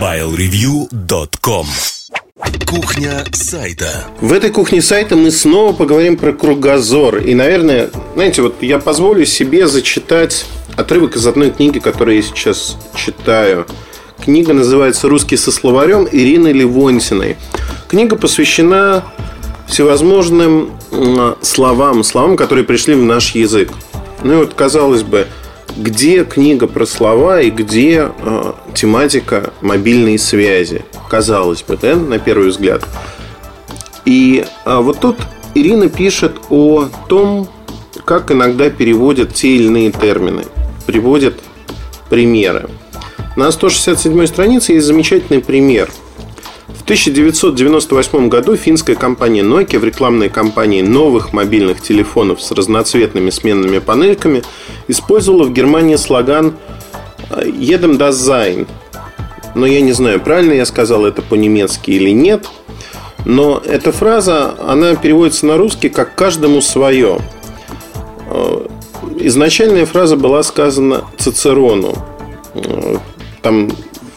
MobileReview.com. Кухня сайта. В этой кухне сайта мы снова поговорим про Кругозор. И, наверное, знаете, вот я позволю себе зачитать отрывок из одной книги, которую я сейчас читаю. Книга называется «Русский со словарем» Ирины Левонтиной. Книга посвящена всевозможным словам, которые пришли в наш язык. Ну и вот, казалось бы, где книга про слова и где тематика мобильной связи? Казалось бы, да, на первый взгляд. И вот тут Ирина пишет о том, как иногда переводят те или иные термины. Приводит примеры. На 167-й странице есть замечательный пример. В 1998 году финская компания Nokia в рекламной кампании новых мобильных телефонов с разноцветными сменными панельками использовала в Германии слоган «Jedem das sein». Но я не знаю, правильно я сказал это по-немецки или нет. Но эта фраза, она переводится на русский как «каждому свое». Изначальная фраза была сказана Цицерону. Там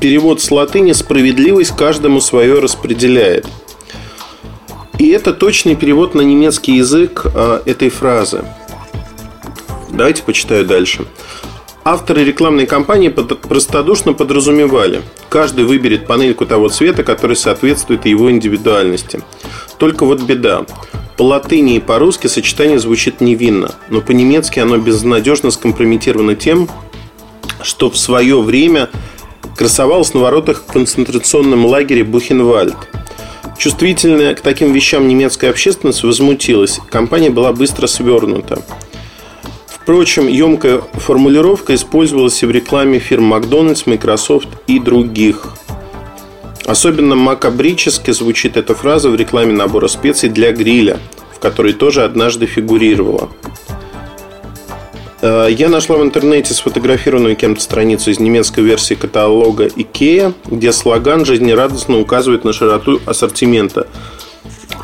перевод с латыни «справедливость каждому свое распределяет». И это точный перевод на немецкий язык этой фразы. Давайте почитаю дальше. Авторы рекламной кампании простодушно подразумевали: каждый выберет панельку того цвета, который соответствует его индивидуальности. Только вот беда. По латыни и по-русски сочетание звучит невинно, но по-немецки оно безнадежно скомпрометировано тем, что в свое время красовалось на воротах в концентрационном лагере Бухенвальд. Чувствительная к таким вещам немецкая общественность возмутилась. Компания была быстро свернута. Впрочем, емкая формулировка использовалась и в рекламе фирм McDonald's, Microsoft и других. Особенно макабрически звучит эта фраза в рекламе набора специй для гриля, в которой тоже однажды фигурировала. Я нашла в интернете сфотографированную кем-то страницу из немецкой версии каталога «Икея», где слоган жизнерадостно указывает на широту ассортимента,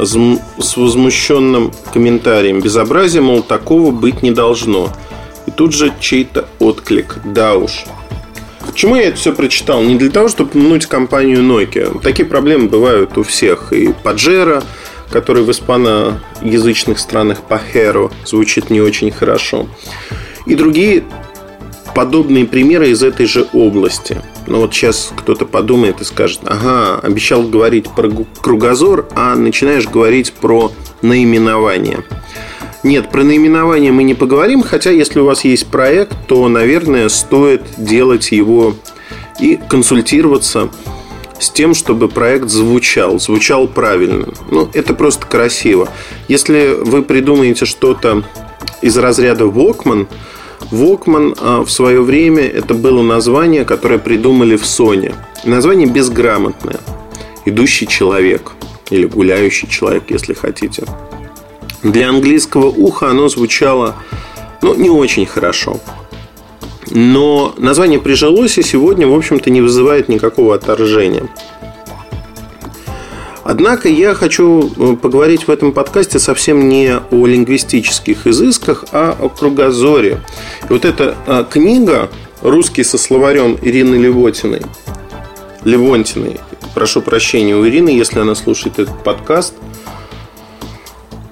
с возмущенным комментарием: безобразие, мол, такого быть не должно. И тут же чей-то отклик: да уж. Почему я это все прочитал? Не для того, чтобы помянуть компанию Nokia. Такие проблемы бывают у всех. И Паджеро, который в испаноязычных странах «пахеро» звучит не очень хорошо, и другие подобные примеры из этой же области. Но вот сейчас кто-то подумает и скажет: ага, обещал говорить про кругозор, а начинаешь говорить про наименование. Нет, про наименование мы не поговорим, хотя если у вас есть проект, то, наверное, стоит делать его и консультироваться с тем, чтобы проект звучал правильно. Ну, это просто красиво. Если вы придумаете что-то из разряда Walkman в свое время это было название, которое придумали в Sony. Название безграмотное. Идущий человек. Или гуляющий человек, если хотите. Для английского уха оно звучало, не очень хорошо. Но название прижилось и сегодня, в общем-то, не вызывает никакого отторжения. Однако я хочу поговорить в этом подкасте совсем не о лингвистических изысках, а о кругозоре. И вот эта книга «Русский со словарем» Ирины Левонтиной, прошу прощения у Ирины, если она слушает этот подкаст.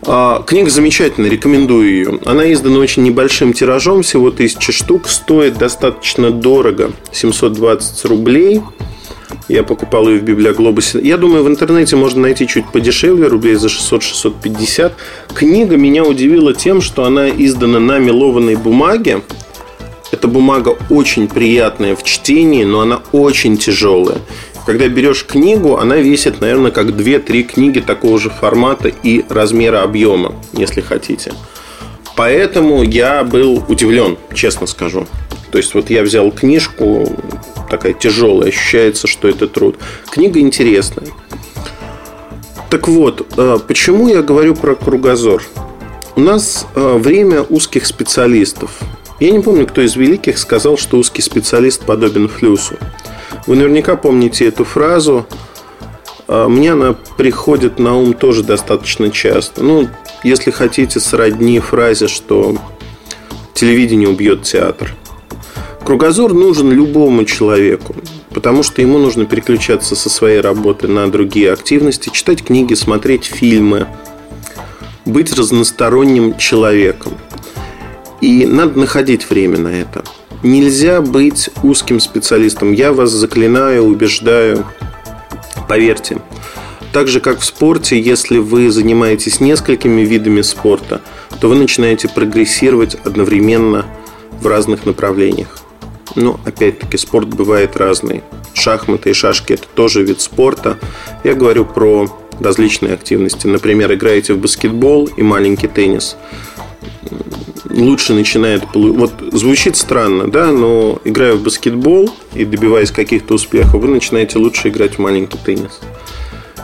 Книга замечательная, рекомендую ее. Она издана очень небольшим тиражом, всего 1000 штук, стоит достаточно дорого, 720 рублей. Я покупал ее в Библиоглобусе. Я думаю, в интернете можно найти чуть подешевле, рублей за 600-650. Книга меня удивила тем, что она издана на мелованной бумаге. Эта бумага очень приятная в чтении, но она очень тяжелая. Когда берешь книгу, она весит, наверное, как 2-3 книги такого же формата и размера объема, если хотите. Поэтому я был удивлен, честно скажу. То есть, вот я взял книжку, такая тяжелая, ощущается, что это труд. Книга интересная. Так вот, почему я говорю про кругозор? У нас время узких специалистов. Я не помню, кто из великих сказал, что узкий специалист подобен флюсу. Вы наверняка помните эту фразу. Мне она приходит на ум тоже достаточно часто. Если хотите, сродни фразе, что телевидение убьет театр. Кругозор нужен любому человеку. потому что ему нужно переключаться со своей работы на другие активности, читать книги, смотреть фильмы, быть разносторонним человеком. И надо находить время на это. Нельзя быть узким специалистом. Я вас заклинаю, убеждаю, поверьте. Так же, как в спорте, если вы занимаетесь несколькими видами спорта, то вы начинаете прогрессировать одновременно в разных направлениях. Но, опять-таки, спорт бывает разный. Шахматы и шашки – это тоже вид спорта. Я говорю про различные активности. Например, играете в баскетбол и маленький теннис. Лучше начинает... Вот звучит странно, да, но играя в баскетбол и добиваясь каких-то успехов, вы начинаете лучше играть в маленький теннис.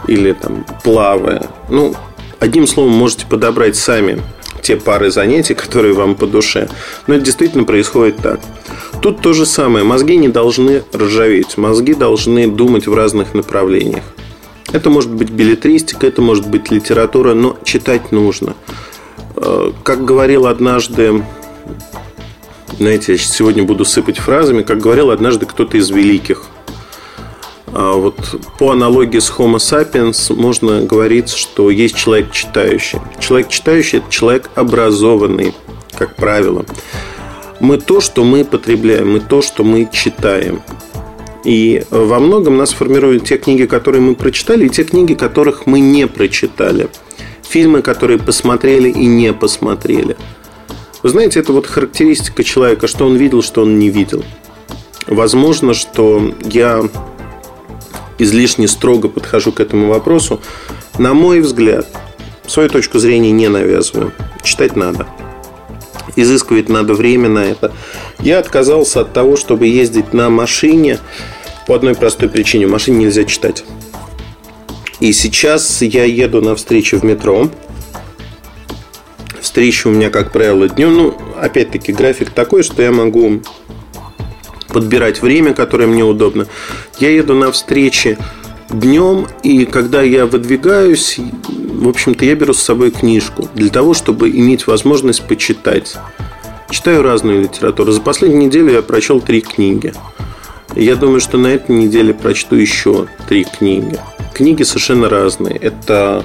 Или там плавая. Ну, одним словом, можете подобрать сами те пары занятий, которые вам по душе. Но это действительно происходит так. Тут то же самое. Мозги не должны ржаветь. Мозги должны думать в разных направлениях. Это может быть беллетристика, это может быть литература, но читать нужно. Как говорил однажды, знаете, я сегодня буду сыпать фразами, как говорил однажды кто-то из великих. Вот по аналогии с Homo sapiens можно говорить, что есть человек читающий. Человек читающий – это человек образованный, как правило. Мы то, что мы потребляем, мы то, что мы читаем. И во многом нас формируют те книги, которые мы прочитали, и те книги, которых мы не прочитали. Фильмы, которые посмотрели и не посмотрели. Вы знаете, это вот характеристика человека, что он видел, что он не видел. Возможно, что я излишне строго подхожу к этому вопросу. На мой взгляд, свою точку зрения не навязываю. Читать надо. Изыскивать надо время на это. Я отказался от того, чтобы ездить на машине по одной простой причине. В машине нельзя читать. И сейчас я еду на встречу в метро. Встреча у меня, как правило, днем. Ну, опять-таки, график такой, что я могу подбирать время, которое мне удобно. Я еду на встречи днем, и когда я выдвигаюсь, в общем-то, я беру с собой книжку для того, чтобы иметь возможность почитать. Читаю разную литературу. За последнюю неделю я прочел 3 книги. Я думаю, что на этой неделе прочту еще 3 книги. Книги совершенно разные. Это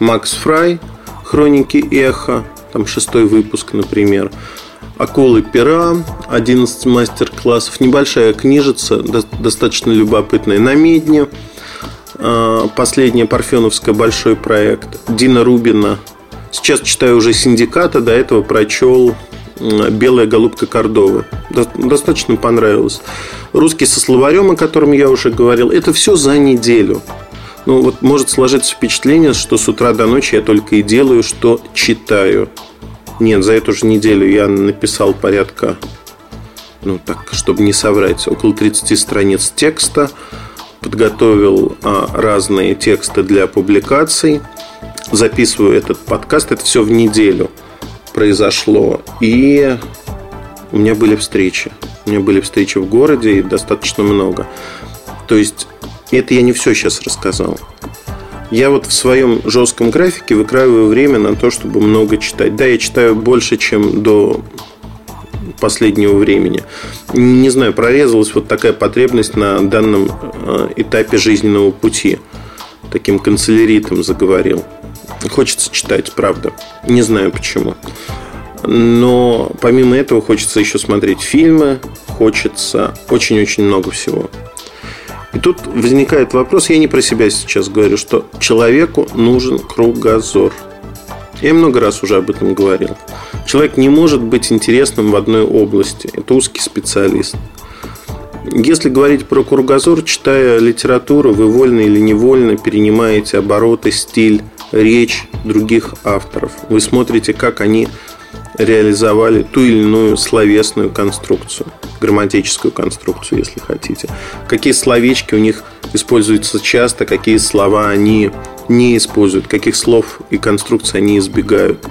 Макс Фрай, «Хроники Эхо», там 6 выпуск, например. «Акулы Пира», 11 мастер-классов. Небольшая книжица, достаточно любопытная. «На медне», последняя парфеновская, большой проект. Дина Рубина. Сейчас читаю уже «Синдиката», до этого прочел «Белая голубка Кордовы». Достаточно понравилось. «Русский со словарем», о котором я уже говорил. Это все за неделю. Ну, вот может сложиться впечатление, что с утра до ночи я только и делаю, что читаю. Нет, за эту же неделю я написал порядка, ну так, чтобы не соврать, около 30 страниц текста. Подготовил разные тексты для публикаций. Записываю этот подкаст. Это все в неделю произошло. И у меня были встречи. У меня были встречи в городе, и достаточно много. То есть... Это я не все сейчас рассказал. Я вот в своем жестком графике выкраиваю время на то, чтобы много читать. Да, я читаю больше, чем до последнего времени. Не знаю, прорезалась вот такая потребность на данном этапе жизненного пути. Таким канцеляритом заговорил. Хочется читать, правда. Не знаю почему. Но помимо этого хочется еще смотреть фильмы. Хочется очень-очень много всего. И тут возникает вопрос, я не про себя сейчас говорю, что человеку нужен кругозор. Я много раз уже об этом говорил. Человек не может быть интересным в одной области. Это узкий специалист. Если говорить про кругозор, читая литературу, вы вольно или невольно перенимаете обороты, стиль, речь других авторов. Вы смотрите, как они реализовали ту или иную словесную конструкцию, грамматическую конструкцию, если хотите. Какие словечки у них используются часто, какие слова они не используют, каких слов и конструкций они избегают.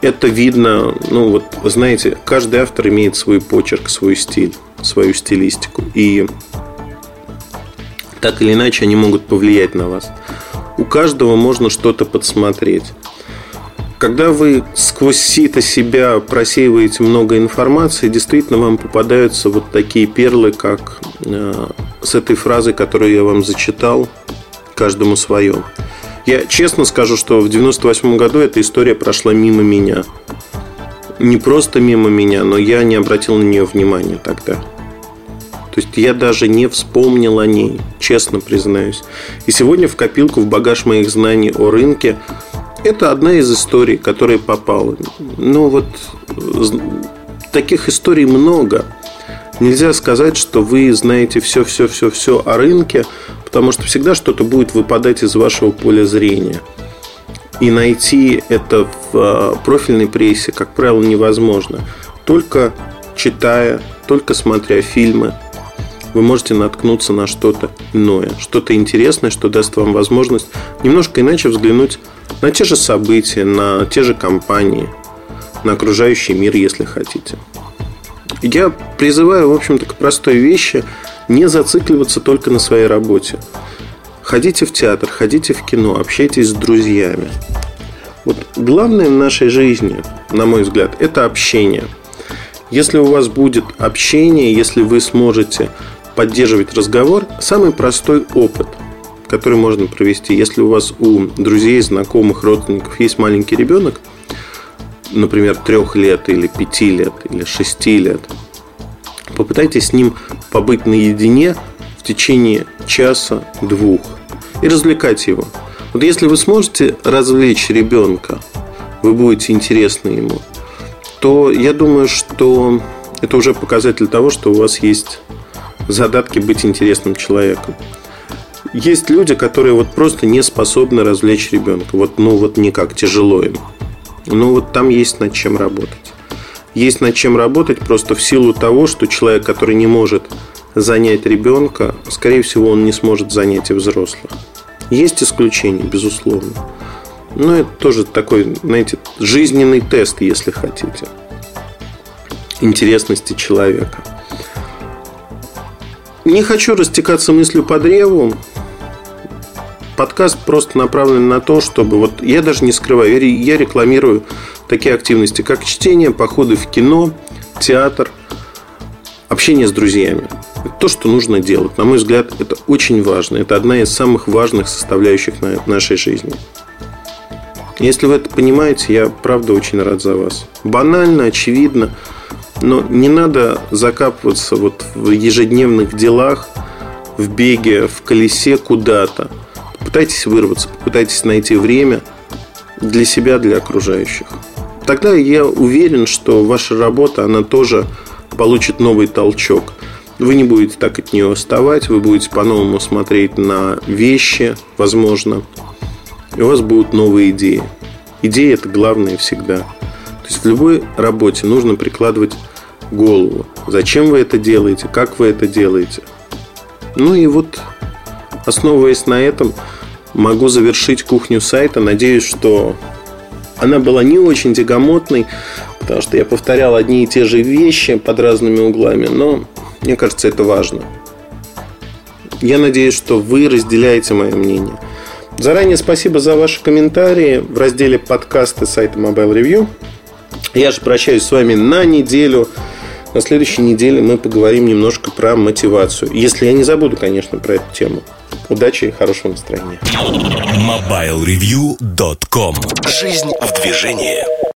Это видно, ну вот, знаете, каждый автор имеет свой почерк, свой стиль, свою стилистику. И так или иначе они могут повлиять на вас. У каждого можно что-то подсмотреть. Когда вы сквозь сито себя просеиваете много информации, действительно вам попадаются вот такие перлы, как с этой фразой, которую я вам зачитал, каждому свое. Я честно скажу, что в 98 году эта история прошла мимо меня. Не просто мимо меня, но я не обратил на нее внимания тогда. То есть я даже не вспомнил о ней, честно признаюсь. И сегодня в копилку, в багаж моих знаний о рынке, это одна из историй, которая попала. Ну вот, таких историй много. Нельзя сказать, что вы знаете все о рынке, потому что всегда что-то будет выпадать из вашего поля зрения. И найти это в профильной прессе, как правило, невозможно. Только читая, только смотря фильмы, вы можете наткнуться на что-то иное, что-то интересное, что даст вам возможность немножко иначе взглянуть на те же события, на те же компании, на окружающий мир, если хотите. Я призываю, в общем-то, к простой вещи: не зацикливаться только на своей работе. Ходите в театр, ходите в кино, общайтесь с друзьями. Вот главное в нашей жизни, на мой взгляд, это общение. Если у вас будет общение, если вы сможете поддерживать разговор, самый простой опыт, который можно провести, если у вас у друзей, знакомых, родственников есть маленький ребенок, например, 3 лет, или 5 лет, или 6 лет, попытайтесь с ним побыть наедине в течение 1-2 часа и развлекать его. Вот если вы сможете развлечь ребенка, вы будете интересны ему, то я думаю, что это уже показатель того, что у вас есть задатки быть интересным человеком. Есть люди, которые вот просто не способны развлечь ребенка. Никак, тяжело им. Там есть над чем работать. Есть над чем работать просто в силу того, что человек, который не может занять ребенка, скорее всего, он не сможет занять и взрослых. Есть исключения, безусловно. Но это тоже такой, знаете, жизненный тест, если хотите, интересности человека. Не хочу растекаться мыслью по древу. Подкаст просто направлен на то, чтобы... я даже не скрываю, я рекламирую такие активности, как чтение, походы в кино, театр, общение с друзьями. Это то, что нужно делать. На мой взгляд, это очень важно. Это одна из самых важных составляющих нашей жизни. Если вы это понимаете, я правда очень рад за вас. Банально, очевидно, но не надо закапываться в ежедневных делах, в беге, в колесе куда-то. Попытайтесь вырваться, попытайтесь найти время для себя, для окружающих. Тогда я уверен, что ваша работа, она тоже получит новый толчок. Вы не будете так от нее отставать, вы будете по-новому смотреть на вещи, возможно, и у вас будут новые идеи. Идеи – это главное всегда. То есть в любой работе нужно прикладывать голову. Зачем вы это делаете, как вы это делаете. Основываясь на этом, могу завершить кухню сайта. Надеюсь, что она была не очень тягомотной, потому что я повторял одни и те же вещи под разными углами, но мне кажется, это важно. Я надеюсь, что вы разделяете мое мнение. Заранее спасибо за ваши комментарии в разделе подкасты сайта Mobile Review. Я же прощаюсь с вами на неделю. На следующей неделе мы поговорим немножко про мотивацию. Если я не забуду, конечно, про эту тему. Удачи и хорошего настроения. MobileReview.com. Жизнь в движении.